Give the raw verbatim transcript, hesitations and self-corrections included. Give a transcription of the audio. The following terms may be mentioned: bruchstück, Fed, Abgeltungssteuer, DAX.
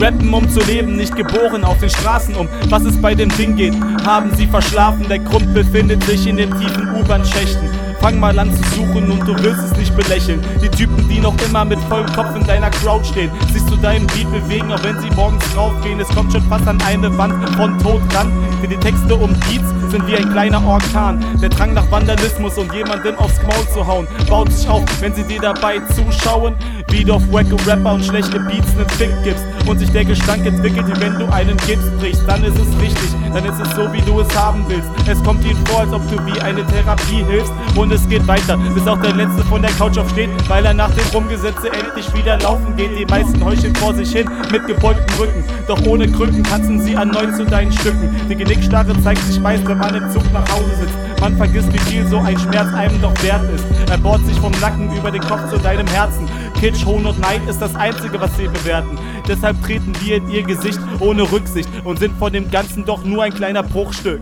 Rappen um zu leben, nicht geboren auf den Straßen um. Was es bei dem Ding geht, haben sie verschlafen. Der Grund befindet sich in den tiefen U-Bahn-Schächten. Fang mal an zu suchen und du wirst es nicht belächeln. Die Typen, die noch immer mit vollem Kopf in deiner Crowd stehen, sich zu deinem Beat bewegen, auch wenn sie morgens draufgehen. Es kommt schon fast an eine Wand von Tod ran. Für die Texte um Beats sind wie ein kleiner Orkan. Der Drang nach Vandalismus und jemanden aufs Maul zu hauen baut sich auf, wenn sie dir dabei zuschauen, wie du auf wacke Rapper und schlechte Beats einen Fick gibst und sich der Gestank entwickelt, wie wenn du einen Gips brichst. Dann ist es richtig, dann ist es so, wie du es haben willst. Es kommt dir vor, als ob du wie eine Therapie hilfst. Und es geht weiter, bis auch der Letzte von der Couch aufsteht, weil er nach dem Rumgesetze endlich wieder laufen geht. Die meisten heucheln vor sich hin mit gebeugten Rücken, doch ohne Krücken tanzen sie erneut zu deinen Stücken. Die Genickstarre zeigt sich meist, wenn man im Zug nach Hause sitzt. Man vergisst, wie viel so ein Schmerz einem doch wert ist. Er bohrt sich vom Nacken über den Kopf zu deinem Herzen. Kitsch, Hohn und Neid ist das Einzige, was sie bewerten. Deshalb treten wir in ihr Gesicht ohne Rücksicht und sind von dem Ganzen doch nur ein kleiner Bruchstück.